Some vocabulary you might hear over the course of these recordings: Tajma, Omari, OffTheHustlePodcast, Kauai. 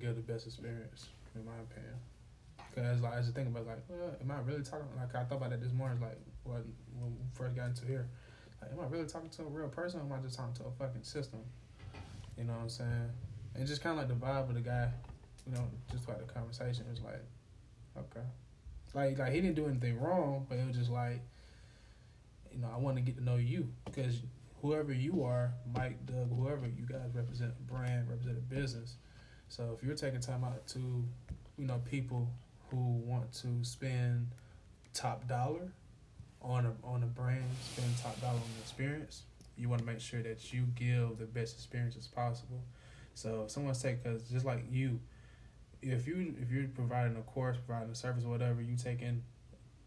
get the best experience, in my opinion. Because like, I just think about like, well, am I really talking? Like I thought about that this morning, like when we first got into here. Like, am I really talking to a real person, or am I just talking to a fucking system? You know what I'm saying? And just kind of like the vibe of the guy, you know, just like the conversation was like, okay, like he didn't do anything wrong, but it was just like, you know, I want to get to know you because whoever you are, Mike, Doug, whoever you guys represent a brand, represent a business. So if you're taking time out to, you know, people who want to spend top dollar on a brand, spend top dollar on the experience, you want to make sure that you give the best experience as possible. So if someone's taking, because just like you, if you're providing a course, providing a service or whatever, you taking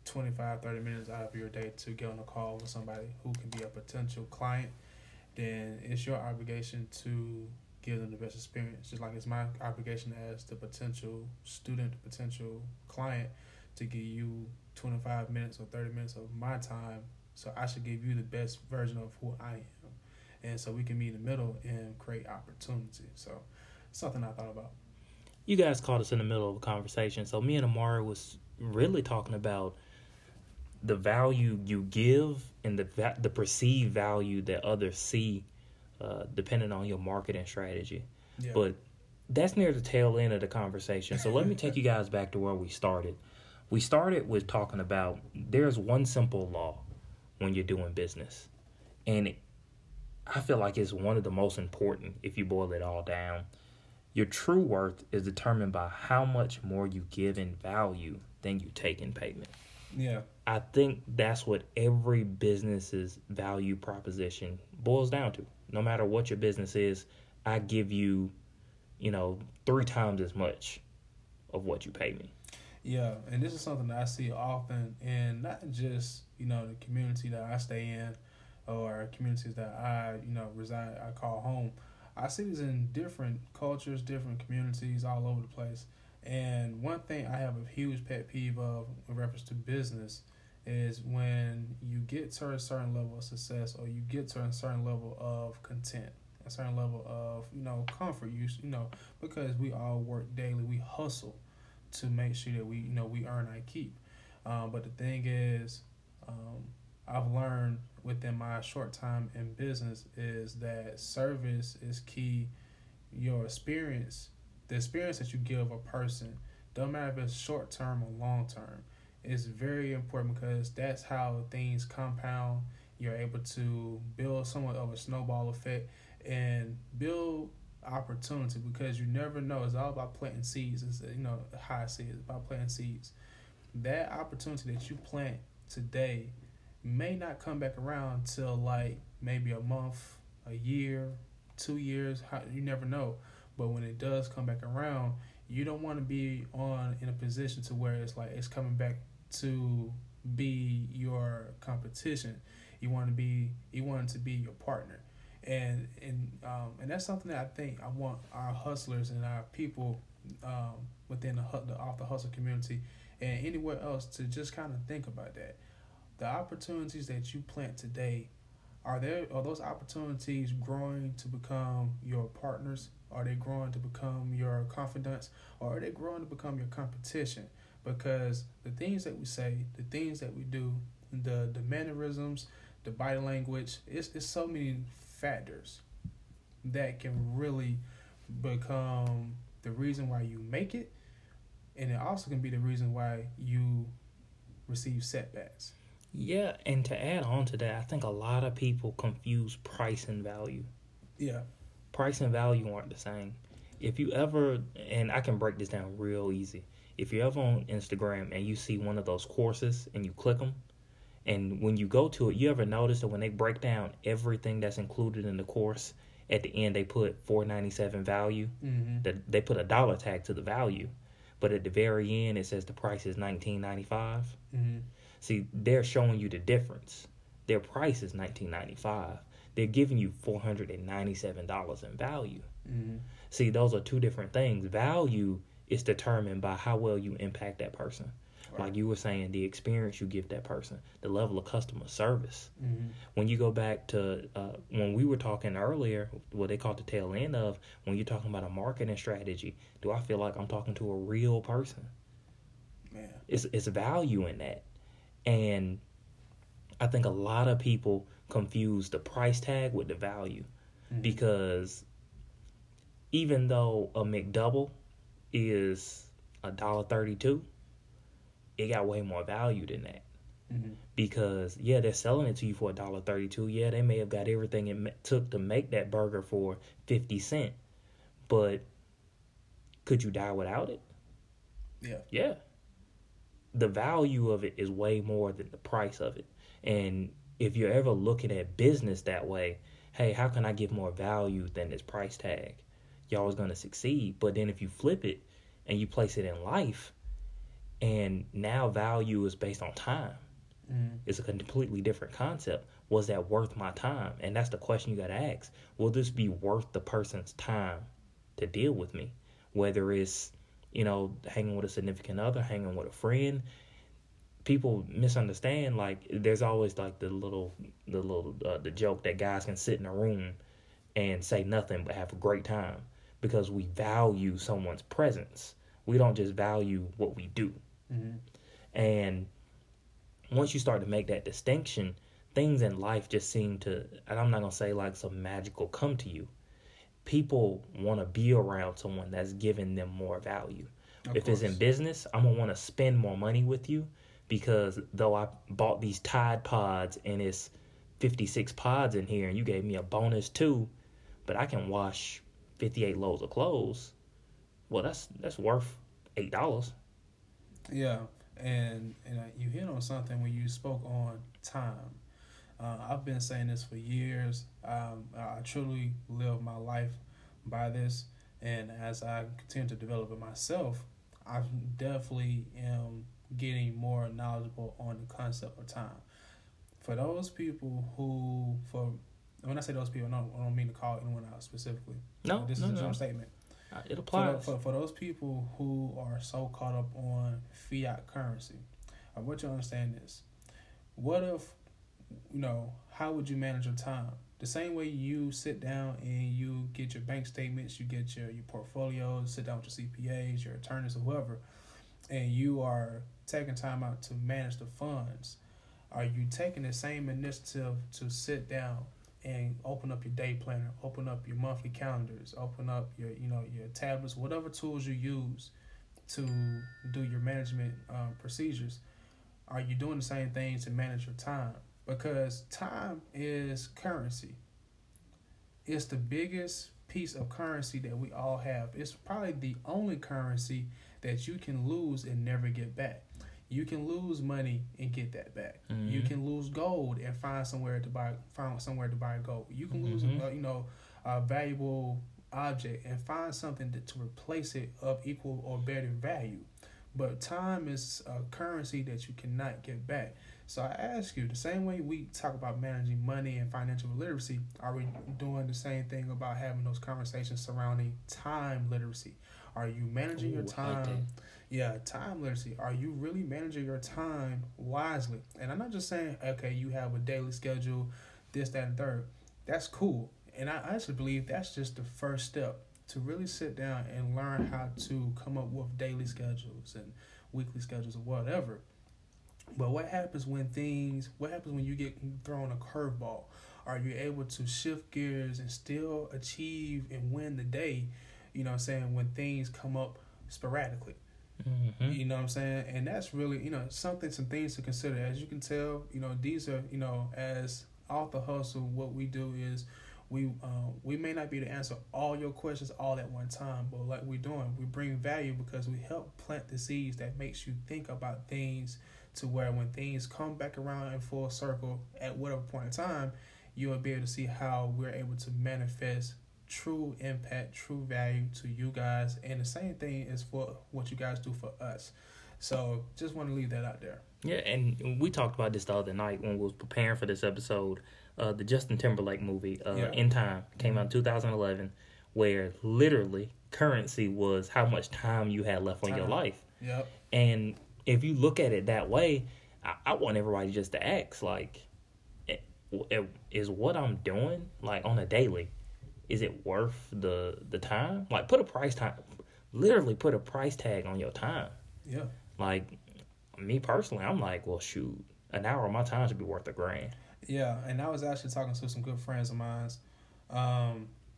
25, 30 minutes out of your day to get on a call with somebody who can be a potential client, then it's your obligation to give them the best experience. Just like it's my obligation as the potential student, potential client, to give you 25 minutes or 30 minutes of my time. So I should give you the best version of who I am. And so we can meet in the middle and create opportunity. So something I thought about. You guys caught us in the middle of a conversation. So me and Omari was really talking about the value you give and the perceived value that others see, depending on your marketing strategy. Yeah. But that's near the tail end of the conversation. So let me take you guys back to where we started. We started with talking about there's one simple law when you're doing business. And I feel like it's one of the most important if you boil it all down. Your true worth is determined by how much more you give in value than you take in payment. Yeah. I think that's what every business's value proposition boils down to. No matter what your business is, I give you, you know, 3 times as much of what you pay me. Yeah, and this is something that I see often, and not just, you know, the community that I stay in or communities that I, you know, reside, I call home. I see this in different cultures, different communities all over the place. And one thing I have a huge pet peeve of in reference to business is when you get to a certain level of success or you get to a certain level of content, a certain level of, you know, comfort, you know, because we all work daily, we hustle to make sure that we, you know, we earn our keep. But the thing is, I've learned within my short time in business is that service is key. Your experience, the experience that you give a person, don't matter if it's short-term or long-term, is very important because that's how things compound. You're able to build somewhat of a snowball effect and build opportunity because you never know. It's all about planting seeds. It's, you know, how I see it, it's about planting seeds. That opportunity that you plant today may not come back around till like maybe a month, a year, 2 years. You never know. But when it does come back around, you don't want to be in a position to where it's like it's coming back to be your competition. You want it to be your partner, and that's something that I think I want our hustlers and our people within the off the hustle community and anywhere else to just kind of think about that. The opportunities that you plant today, are those opportunities growing to become your partners? Are they growing to become your confidants? Or are they growing to become your competition? Because the things that we say, the things that we do, the mannerisms, the body language, it's so many factors that can really become the reason why you make it. And it also can be the reason why you receive setbacks. Yeah, and to add on to that, I think a lot of people confuse price and value. Yeah. Price and value aren't the same. If you ever, and I can break this down real easy. If you're ever on Instagram and you see one of those courses and you click them, and when you go to it, you ever notice that when they break down everything that's included in the course, at the end they put $4.97 value. Mm-hmm. They put a dollar tag to the value. But at the very end, it says the price is $19.95. Mm-hmm. See, they're showing you the difference. Their price is $19.95. They're giving you $497 in value. Mm-hmm. See, those are two different things. Value is determined by how well you impact that person. Right. Like you were saying, the experience you give that person, the level of customer service. Mm-hmm. When you go back to when we were talking earlier, what they call the tail end of, when you're talking about a marketing strategy, do I feel like I'm talking to a real person? Yeah. It's value in that. And I think a lot of people confuse the price tag with the value, mm-hmm. because even though a McDouble is $1.32, it got way more value than that, mm-hmm. because they're selling it to you for $1.32. Yeah, they may have got everything it took to make that burger for 50 cents, but could you die without it? Yeah. The value of it is way more than the price of it. And if you're ever looking at business that way, hey, how can I give more value than this price tag? You're always going to succeed. But then if you flip it and you place it in life, and now value is based on time. Mm. It's a completely different concept. Was that worth my time? And that's the question you got to ask. Will this be worth the person's time to deal with me? Whether it's, hanging with a significant other, hanging with a friend. People misunderstand, like, there's always, like, the joke that guys can sit in a room and say nothing but have a great time, because we value someone's presence. We don't just value what we do. Mm-hmm. And once you start to make that distinction, things in life just seem to, and I'm not going to say, like, some magical come to you. People want to be around someone that's giving them more value. Of course. It's in business, I'm going to want to spend more money with you, because though I bought these Tide Pods and it's 56 pods in here and you gave me a bonus 2, but I can wash 58 loads of clothes. Well, that's worth $8. Yeah, and you hit on something when you spoke on time. I've been saying this for years. I truly live my life by this. And as I continue to develop it myself, I definitely am getting more knowledgeable on the concept of time. For those people who, when I say those people, I don't mean to call anyone out specifically. No, this is a general statement. It applies. For those people who are so caught up on fiat currency, I want you to understand this. What if, how would you manage your time? The same way you sit down and you get your bank statements, you get your portfolios, sit down with your CPAs, your attorneys, or whoever, and you are taking time out to manage the funds, are you taking the same initiative to sit down and open up your day planner, open up your monthly calendars, open up your your tablets, whatever tools you use to do your management procedures? Are you doing the same things to manage your time? Because time is currency. It's the biggest piece of currency that we all have. It's probably the only currency that you can lose and never get back. You can lose money and get that back. Mm-hmm. You can lose gold and find somewhere to buy gold. You can lose a valuable object and find something to replace it of equal or better value. But time is a currency that you cannot get back. So I ask you, the same way we talk about managing money and financial literacy, are we doing the same thing about having those conversations surrounding time literacy? Are you managing your time? Okay. Yeah, time literacy. Are you really managing your time wisely? And I'm not just saying, okay, you have a daily schedule, this, that, and third. That's cool. And I actually believe that's just the first step, to really sit down and learn how to come up with daily schedules and weekly schedules or whatever. But what happens when you get thrown a curveball? Are you able to shift gears and still achieve and win the day, when things come up sporadically? Mm-hmm. And that's really, some things to consider. As you can tell, these are, as Off the Hustle, what we do is we may not be able to answer all your questions all at one time, but like we're doing, we bring value because we help plant the seeds that makes you think about things, to where when things come back around in full circle at whatever point in time, you'll be able to see how we're able to manifest true impact, true value to you guys. And the same thing is for what you guys do for us. So just want to leave that out there. Yeah, and we talked about this the other night when we was preparing for this episode. The Justin Timberlake movie, In Time, came out in 2011, where literally currency was how much time you had left on your life. Yep. And if you look at it that way, I want everybody just to ask, like, is what I'm doing, like, on a daily, is it worth the time? Like, put a price tag on your time. Yeah. Like, me personally, I'm like, well, shoot, an hour of my time should be worth $1,000. Yeah, and I was actually talking to some good friends of mine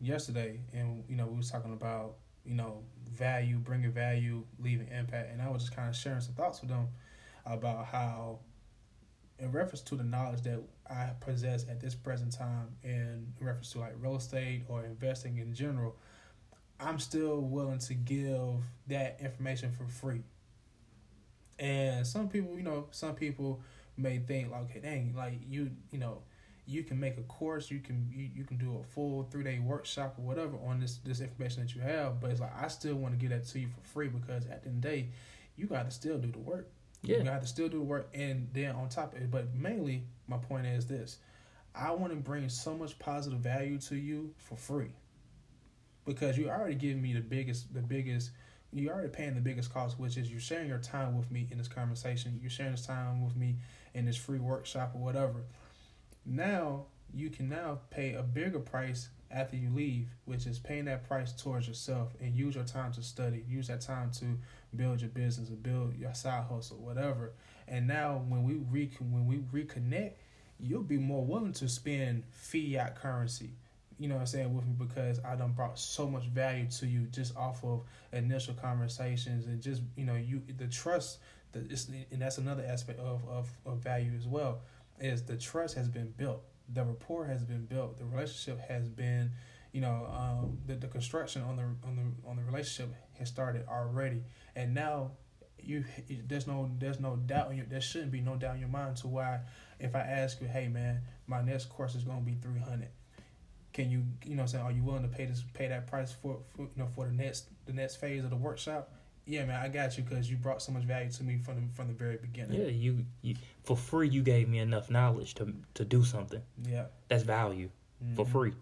yesterday, and, you know, we was talking about, you know, value, bringing value, leaving impact, and I was just kind of sharing some thoughts with them about how, in reference to the knowledge that I possess at this present time, and in reference to, like, real estate or investing in general, I'm still willing to give that information for free. And some people may think, like, okay, dang, like, you know, you can make a course, you can do a full 3-day workshop or whatever on this information that you have, but it's like, I still want to give that to you for free, because at the end of the day, you got to still do the work. Yeah. You got to still do the work, and then on top of it, but mainly my point is this: I want to bring so much positive value to you for free, because you already giving me the biggest. You're already paying the biggest cost, which is you're sharing your time with me in this conversation. You're sharing this time with me in this free workshop or whatever. Now, you can now pay a bigger price after you leave, which is paying that price towards yourself, and use your time to study. Use that time to build your business or build your side hustle, whatever. And now when we reconnect, you'll be more willing to spend fiat currency. You know what I'm saying, with me, because I done brought so much value to you just off of initial conversations, and just, you know, the trust, and that's another aspect of value as well, is the trust has been built, the rapport has been built, the relationship has been, you know, the construction on the relationship has started already, and now there's no doubt in you, there shouldn't be no doubt in your mind to why, if I ask you, hey man, my next course is gonna be $300. Can you, you know what I'm saying, are you willing to pay that price for you know, for the next phase of the workshop? Yeah, man, I got you, because you brought so much value to me from the very beginning. Yeah, you for free, you gave me enough knowledge to do something. Yeah. That's value, mm-hmm, for free.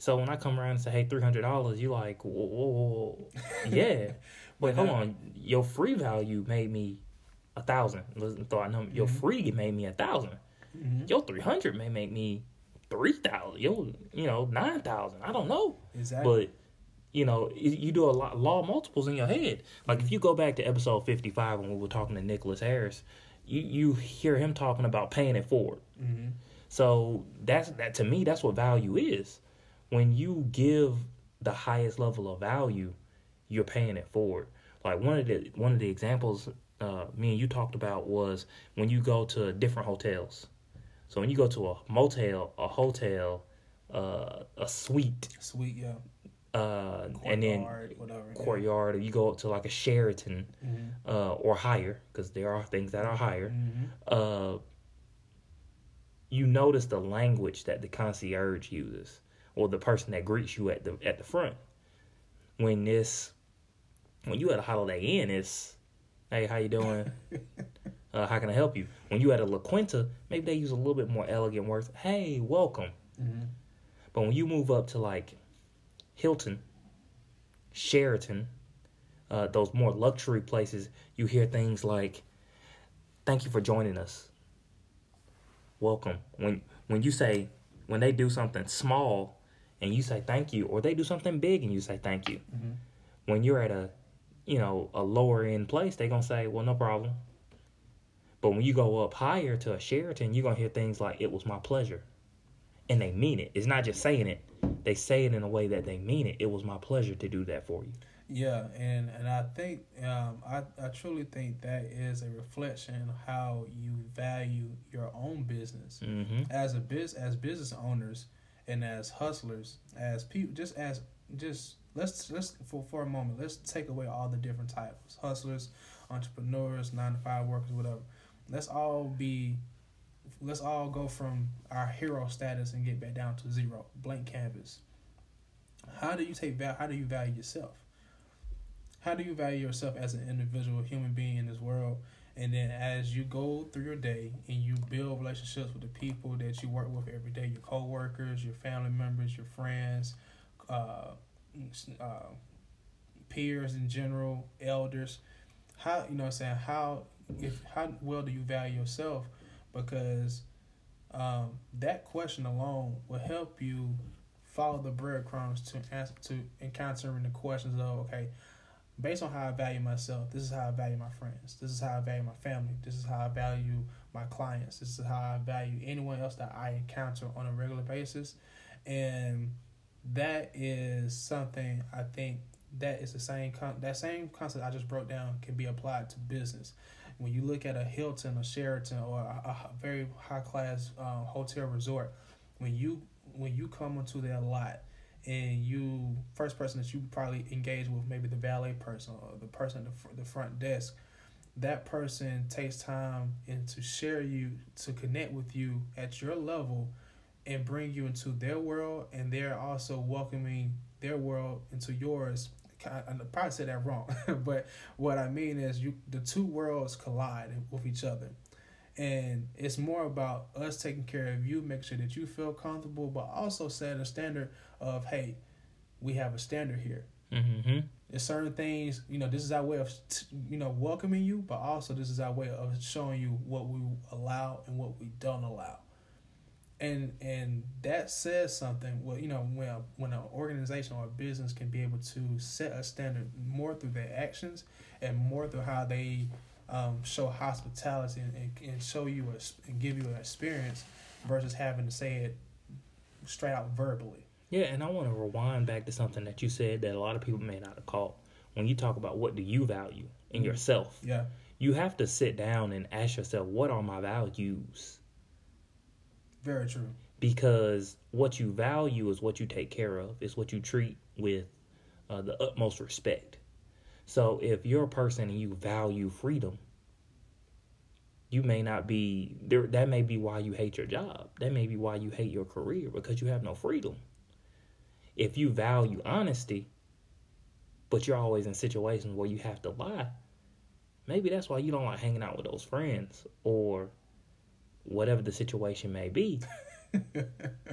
So when I come around and say, hey, $300, you're like, whoa. Yeah. But hold on, your free value made me 1,000. Listen, mm-hmm, your free made me 1,000. Mm-hmm. Your 300 may make me 3,000, you know, 9,000. I don't know. Exactly. But, you know, you do a lot law multiples in your head. Like, if you go back to episode 55 when we were talking to Nicholas Harris, you hear him talking about paying it forward. Mm-hmm. So that to me, that's what value is. When you give the highest level of value, you're paying it forward. Like, one of the examples me and you talked about was when you go to different hotels. So when you go to a motel, a hotel, a suite, yeah, courtyard, and then whatever, courtyard, yeah, or you go to like a Sheraton, mm-hmm, or higher, because there are things that are higher. Mm-hmm. You notice the language that the concierge uses, or the person that greets you at the front. When you at a Holiday Inn, it's, hey, how you doing? How can I help you? When you at a La Quinta, maybe they use a little bit more elegant words. Hey, welcome. Mm-hmm. But when you move up to like Hilton, Sheraton, those more luxury places, you hear things like, thank you for joining us. Welcome. When they do something small and you say thank you, or they do something big and you say thank you. Mm-hmm. When you're at a lower end place, they're going to say, well, no problem. But when you go up higher to a Sheraton, you're going to hear things like, it was my pleasure. And they mean it. It's not just saying it. They say it in a way that they mean it. It was my pleasure to do that for you. Yeah, and I think, I truly think that is a reflection of how you value your own business. Mm-hmm. As business owners and as hustlers, as people, let's for a moment, let's take away all the different types. Hustlers, entrepreneurs, 9-to-5 workers, whatever. Let's all go from our hero status and get back down to zero, blank canvas. How do you value yourself? How do you value yourself as an individual human being in this world? And then as you go through your day and you build relationships with the people that you work with every day, your coworkers, your family members, your friends, peers in general, elders, how, you know what I'm saying, how how well do you value yourself? Because that question alone will help you follow the breadcrumbs to answer to encountering the questions of, okay, based on how I value myself, this is how I value my friends, this is how I value my family, this is how I value my clients, this is how I value anyone else that I encounter on a regular basis. And that is something I think that is the same that same concept I just broke down can be applied to business. When you look at a Hilton, a Sheraton, or a very high class hotel resort, when you come into their lot, and you first person that you probably engage with, maybe the valet person or the person at the front desk, that person takes time and to share you, to connect with you at your level, and bring you into their world, and they're also welcoming their world into yours. I probably said that wrong, but what I mean is the two worlds collide with each other. And it's more about us taking care of you, make sure that you feel comfortable, but also set a standard of, hey, we have a standard here. Mm-hmm. There's certain things, this is our way of, welcoming you, but also this is our way of showing you what we allow and what we don't allow. And that says something. Well, when an organization or a business can be able to set a standard more through their actions and more through how they show hospitality and show you and give you an experience versus having to say it straight out verbally. Yeah, and I want to rewind back to something that you said that a lot of people may not have caught. When you talk about what do you value in yourself, yeah, you have to sit down and ask yourself, what are my values? Very true. Because what you value is what you take care of. It's what you treat with the utmost respect. So if you're a person and you value freedom, you may not be there. That may be why you hate your job. That may be why you hate your career, because you have no freedom. If you value honesty, but you're always in situations where you have to lie, maybe that's why you don't like hanging out with those friends or whatever the situation may be.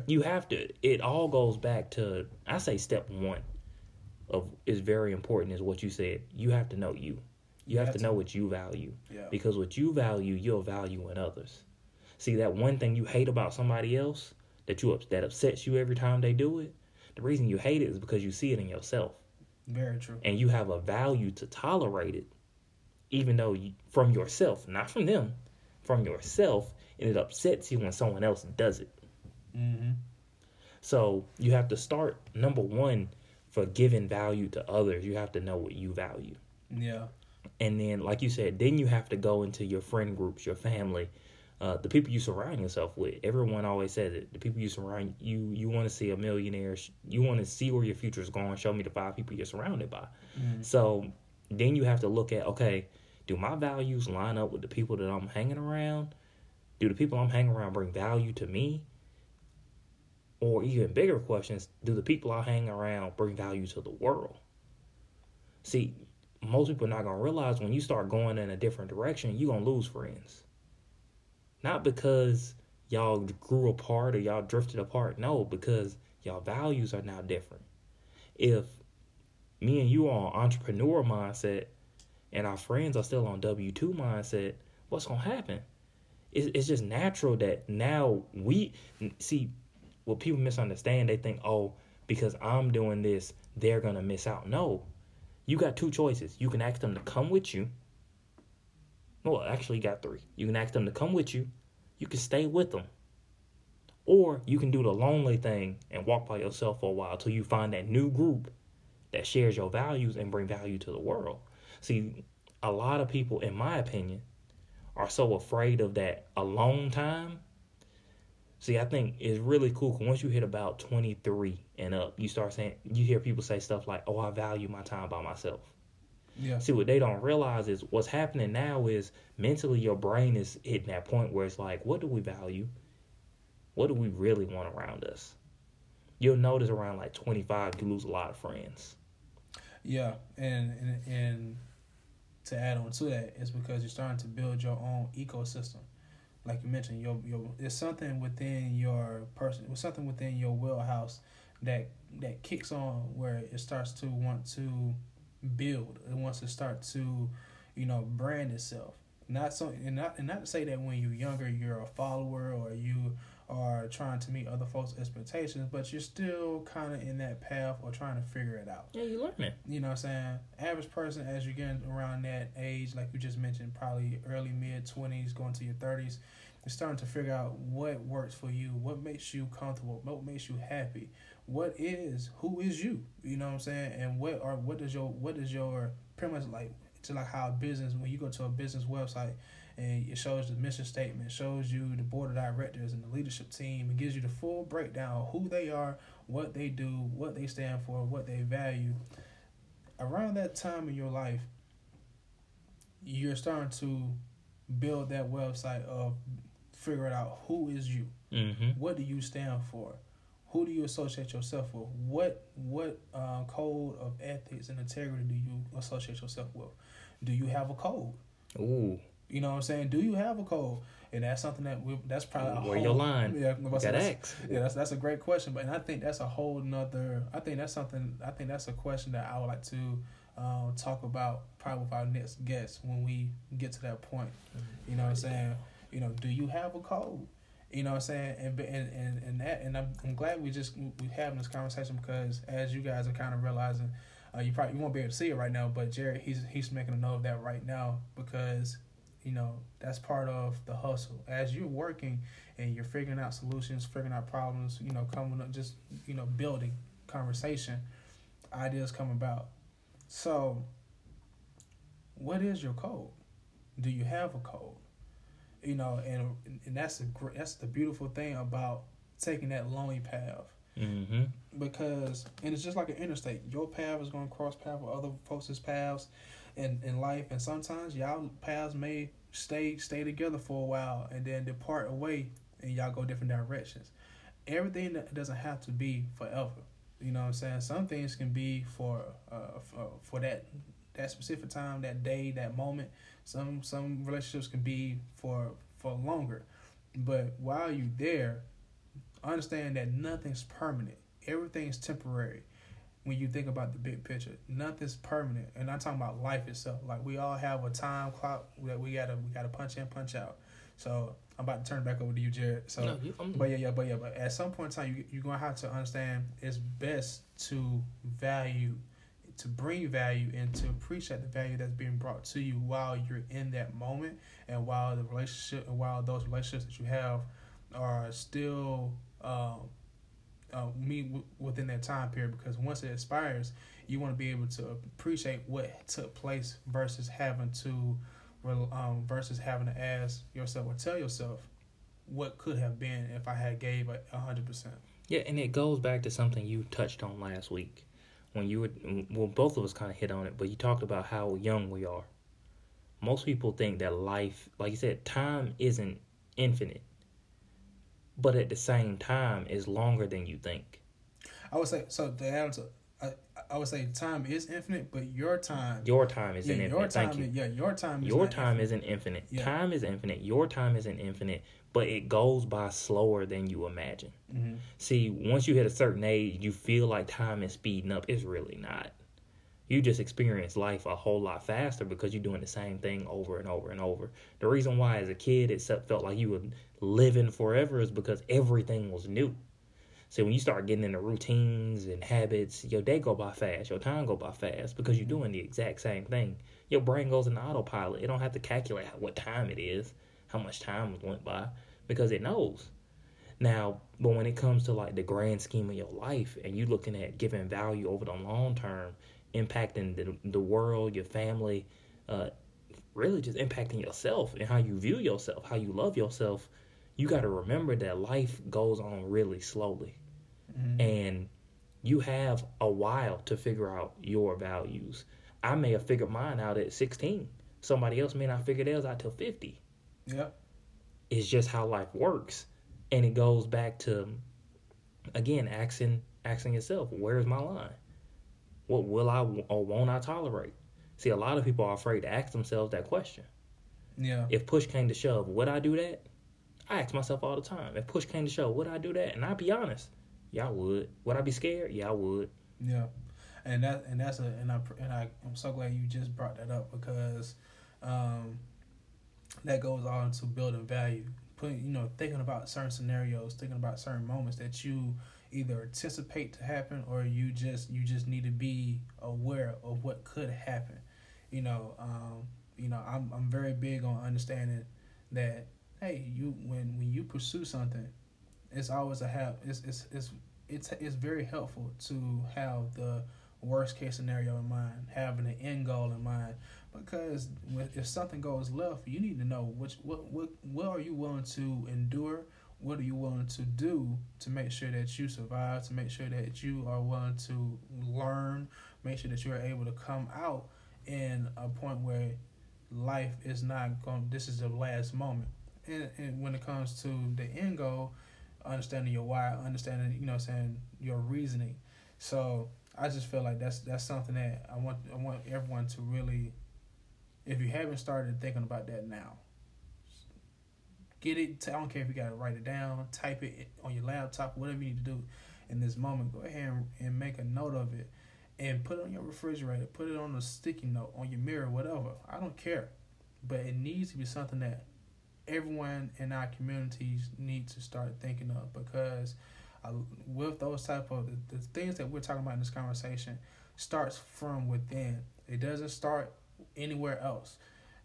You have to, it all goes back to, I say step one is very important, is what you said. You have to know you. You have to know what you value. Yeah. Because what you value, you'll value in others. See, that one thing you hate about somebody else, that upsets you every time they do it, the reason you hate it is because you see it in yourself. Very true. And you have a value to tolerate it, even though from yourself, not from them, from yourself, and it upsets you when someone else does it. Mm-hmm. So you have to start, number one, for giving value to others. You have to know what you value. Yeah. And then, like you said, then you have to go into your friend groups, your family, the people you surround yourself with. Everyone always says it. The people you surround, you want to see a millionaire. You want to see where your future is going. Show me the 5 people you're surrounded by. Mm-hmm. So then you have to look at, okay, do my values line up with the people that I'm hanging around? Do the people I'm hanging around bring value to me? Or even bigger questions, do the people I hang around bring value to the world? See, most people are not going to realize when you start going in a different direction, you're going to lose friends. Not because y'all grew apart or y'all drifted apart. No, because y'all values are now different. If me and you are on entrepreneur mindset and our friends are still on W-2 mindset, what's going to happen? It's just natural that now we see what people misunderstand. They think, oh, because I'm doing this, they're going to miss out. No, you got 2 choices. You can ask them to come with you. Well, actually you got 3. You can ask them to come with you. You can stay with them. Or you can do the lonely thing and walk by yourself for a while till you find that new group that shares your values and bring value to the world. See, a lot of people, in my opinion, are so afraid of that alone time. See, I think it's really cool because once you hit about 23 and up, you hear people say stuff like, oh, I value my time by myself. Yeah. See, what they don't realize is what's happening now is mentally your brain is hitting that point where it's like, what do we value? What do we really want around us? You'll notice around like 25, you lose a lot of friends. Yeah, and to add on to that, it's because you're starting to build your own ecosystem. Like you mentioned, there's something within your person, something within your wheelhouse that kicks on where it starts to want to build. It wants to start to, brand itself. Not to say that when you're younger you're a follower or you are trying to meet other folks' expectations, but you're still kind of in that path or trying to figure it out. Yeah, you're learning. You know what I'm saying? Average person, as you're getting around that age, like you just mentioned, probably early, mid-20s, going to your 30s, you're starting to figure out what works for you, what makes you comfortable, what makes you happy, who is you? You know what I'm saying? And what is your pretty much like, to like how a business, when you go to a business website and it shows the mission statement, shows you the board of directors and the leadership team, it gives you the full breakdown of who they are, what they do, what they stand for, what they value. Around that time in your life, you're starting to build that website of figuring out who is you, what do you stand for, who do you associate yourself with, what code of ethics and integrity do you associate yourself with? Do you have a code? Ooh. You know what I'm saying? Do you have a code? And that's something that's probably where your line. Yeah, that's a great question. But I think that's a whole nother. I think that's a question that I would like to talk about probably with our next guest when we get to that point. You know what I'm saying? You know, do you have a code? You know what I'm saying? And I'm glad we having this conversation, because as you guys are kind of realizing. You won't be able to see it right now, but Jared, he's making a note of that right now, because, you know, that's part of the hustle. As you're working and you're figuring out solutions, figuring out problems, you know, coming up, just, you know, building conversation, ideas come about. So, what is your code? Do you have a code? You know, and that's the beautiful thing about taking that lonely path. Mm-hmm. Because, and it's just like an interstate. Your path is going to cross path with other folks' paths in life, and sometimes y'all paths may stay together for a while and then depart away, and y'all go different directions. Everything that doesn't have to be forever. You know what I'm saying? Some things can be for that specific time, that day, that moment. Some relationships can be for longer, but while you're there, understand that nothing's permanent. Everything's temporary. When you think about the big picture, nothing's permanent. And I'm talking about life itself. Like, we all have a time clock that we gotta punch in, punch out. So I'm about to turn it back over to you, Jared. So, no, but at some point in time, you're gonna have to understand it's best to value, to bring value, and to appreciate the value that's being brought to you while you're in that moment, and while the relationship, and while those relationships that you have are still within that time period, because once it expires, you want to be able to appreciate what took place versus having to ask yourself or tell yourself what could have been if I had gave 100%. Yeah, and it goes back to something you touched on last week when both of us kind of hit on it, but you talked about how young we are. Most people think that life, like you said, time isn't infinite. But at the same time, it's longer than you think. I would say, so the answer, I would say time is infinite, but your time isn't infinite. Your time isn't infinite. Yeah. Time is infinite. Your time isn't infinite, but it goes by slower than you imagine. Mm-hmm. See, once you hit a certain age, you feel like time is speeding up. It's really not. You just experience life a whole lot faster because you're doing the same thing over and over and over. The reason why as a kid it felt like you were living forever is because everything was new. So when you start getting into routines and habits, your day go by fast, your time go by fast, because you're doing the exact same thing. Your brain goes into autopilot. It don't have to calculate what time it is, how much time went by, because it knows. Now, but when it comes to like the grand scheme of your life and you looking at giving value over the long term, impacting the world, your family, really just impacting yourself and how you view yourself, how you love yourself, you got to remember that life goes on really slowly. Mm-hmm. And you have a while to figure out your values. I may have figured mine out at 16. Somebody else may not figure theirs out till 50. Yeah. It's just how life works. And it goes back to, again, asking yourself, where's my line? What will I or won't I tolerate? See, a lot of people are afraid to ask themselves that question. Yeah. If push came to shove, would I do that? I ask myself all the time. If push came to shove, would I do that? And I'll be honest. Yeah, I would. Would I be scared? Yeah, I would. Yeah. And I'm so glad you just brought that up, because that goes all into building value. Putting, you know, thinking about certain scenarios, thinking about certain moments that you either anticipate to happen or you just need to be aware of what could happen. I'm very big on understanding that, hey, when you pursue something, it's always a have. It's very helpful to have the worst case scenario in mind, having an end goal in mind, because if something goes left, you need to know what are you willing to endure, what are you willing to do to make sure that you survive, to make sure that you are willing to learn, make sure that you are able to come out in a point where life is not going, this is the last moment. And when it comes to the end goal, understanding your why, understanding, your reasoning. So I just feel like that's something that I want everyone to really, if you haven't started thinking about that now, get it. I don't care if you got to write it down, type it on your laptop, whatever you need to do in this moment. Go ahead and make a note of it and put it on your refrigerator, put it on a sticky note, on your mirror, whatever. I don't care. But it needs to be something that everyone in our communities need to start thinking of, because with those type of the things that we're talking about in this conversation starts from within. It doesn't start anywhere else.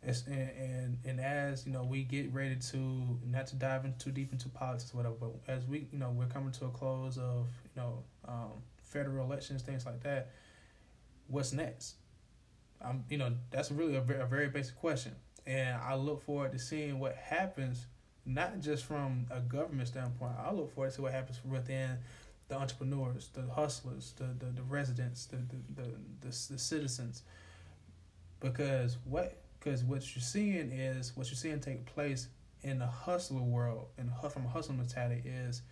And as we get ready to, not to dive in too deep into politics or whatever, but as we we're coming to a close of federal elections, things like that. What's next? That's really a very basic question. And I look forward to seeing what happens, not just from a government standpoint. I look forward to what happens within the entrepreneurs, the hustlers, the residents, the citizens. Because what you're seeing take place in the hustler world, and from a hustler mentality, is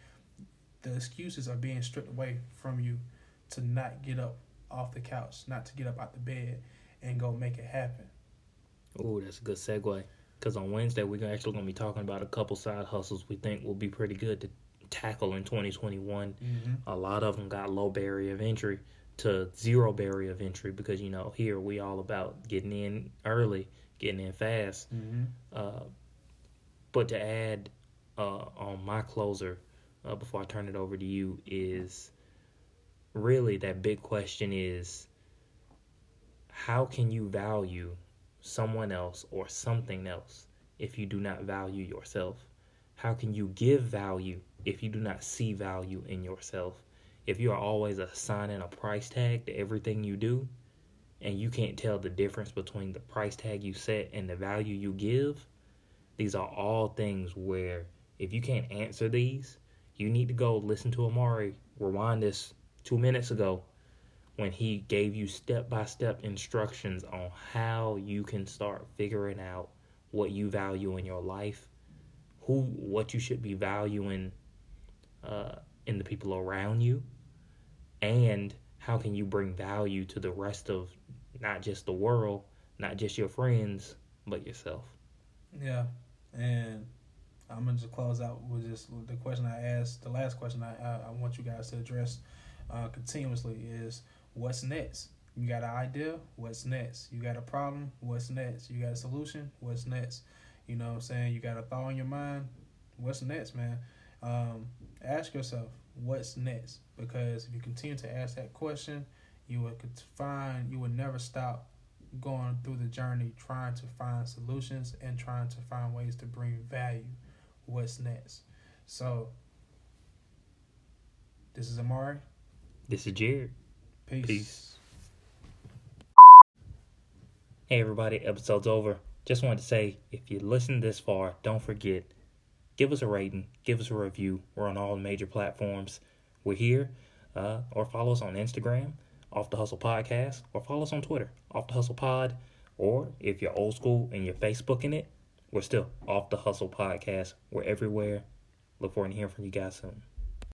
the excuses are being stripped away from you to not get up off the couch, not to get up out the bed and go make it happen. Oh, that's a good segue, because on Wednesday we're actually going to be talking about a couple side hustles we think will be pretty good to tackle in 2021. Mm-hmm. A lot of them got low barrier of entry to zero barrier of entry, because, here we all about getting in early, getting in fast. Mm-hmm. But to add on my closer, before I turn it over to you, is really that big question is, how can you value someone else or something else if you do not value yourself? How can you give value if you do not see value in yourself? If you are always assigning a price tag to everything you do, and you can't tell the difference between the price tag you set and the value you give, these are all things where if you can't answer these, you need to go listen to Omari. Rewind this 2 minutes ago when he gave you step-by-step instructions on how you can start figuring out what you value in your life, what you should be valuing in the people around you, and how can you bring value to the rest of not just the world, not just your friends, but yourself. Yeah, and I'm going to just close out with just the question I asked, the last question I want you guys to address continuously is, what's next? You got an idea? What's next? You got a problem? What's next? You got a solution? What's next? You know what I'm saying? You got a thought in your mind? What's next, man? Ask yourself, what's next? Because if you continue to ask that question, you will never stop going through the journey trying to find solutions and trying to find ways to bring value. What's next? So, this is Amari. This is Jared. Peace. Hey everybody, episode's over. Just wanted to say, if you listened this far, don't forget, give us a rating, give us a review. We're on all the major platforms. We're here. Or follow us on Instagram, Off The Hustle Podcast, or follow us on Twitter, Off The Hustle Pod, or if you're old school and you're Facebooking it, we're still Off The Hustle Podcast. We're everywhere. Look forward to hearing from you guys soon.